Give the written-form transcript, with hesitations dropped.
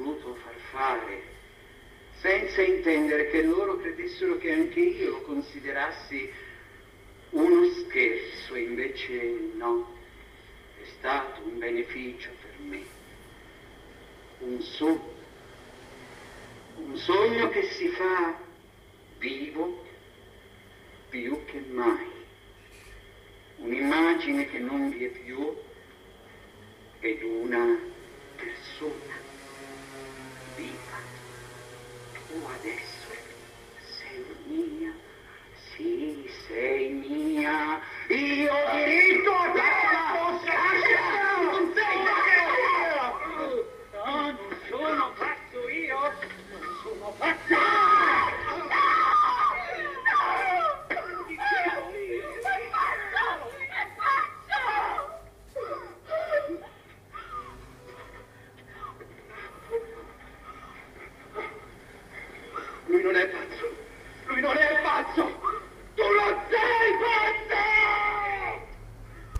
voluto far fare, senza intendere che loro credessero che anche io lo considerassi uno scherzo, invece no, è stato un beneficio per me, un sogno che si fa vivo più che mai, un'immagine che non vi è più ed una persona viva, tu adesso.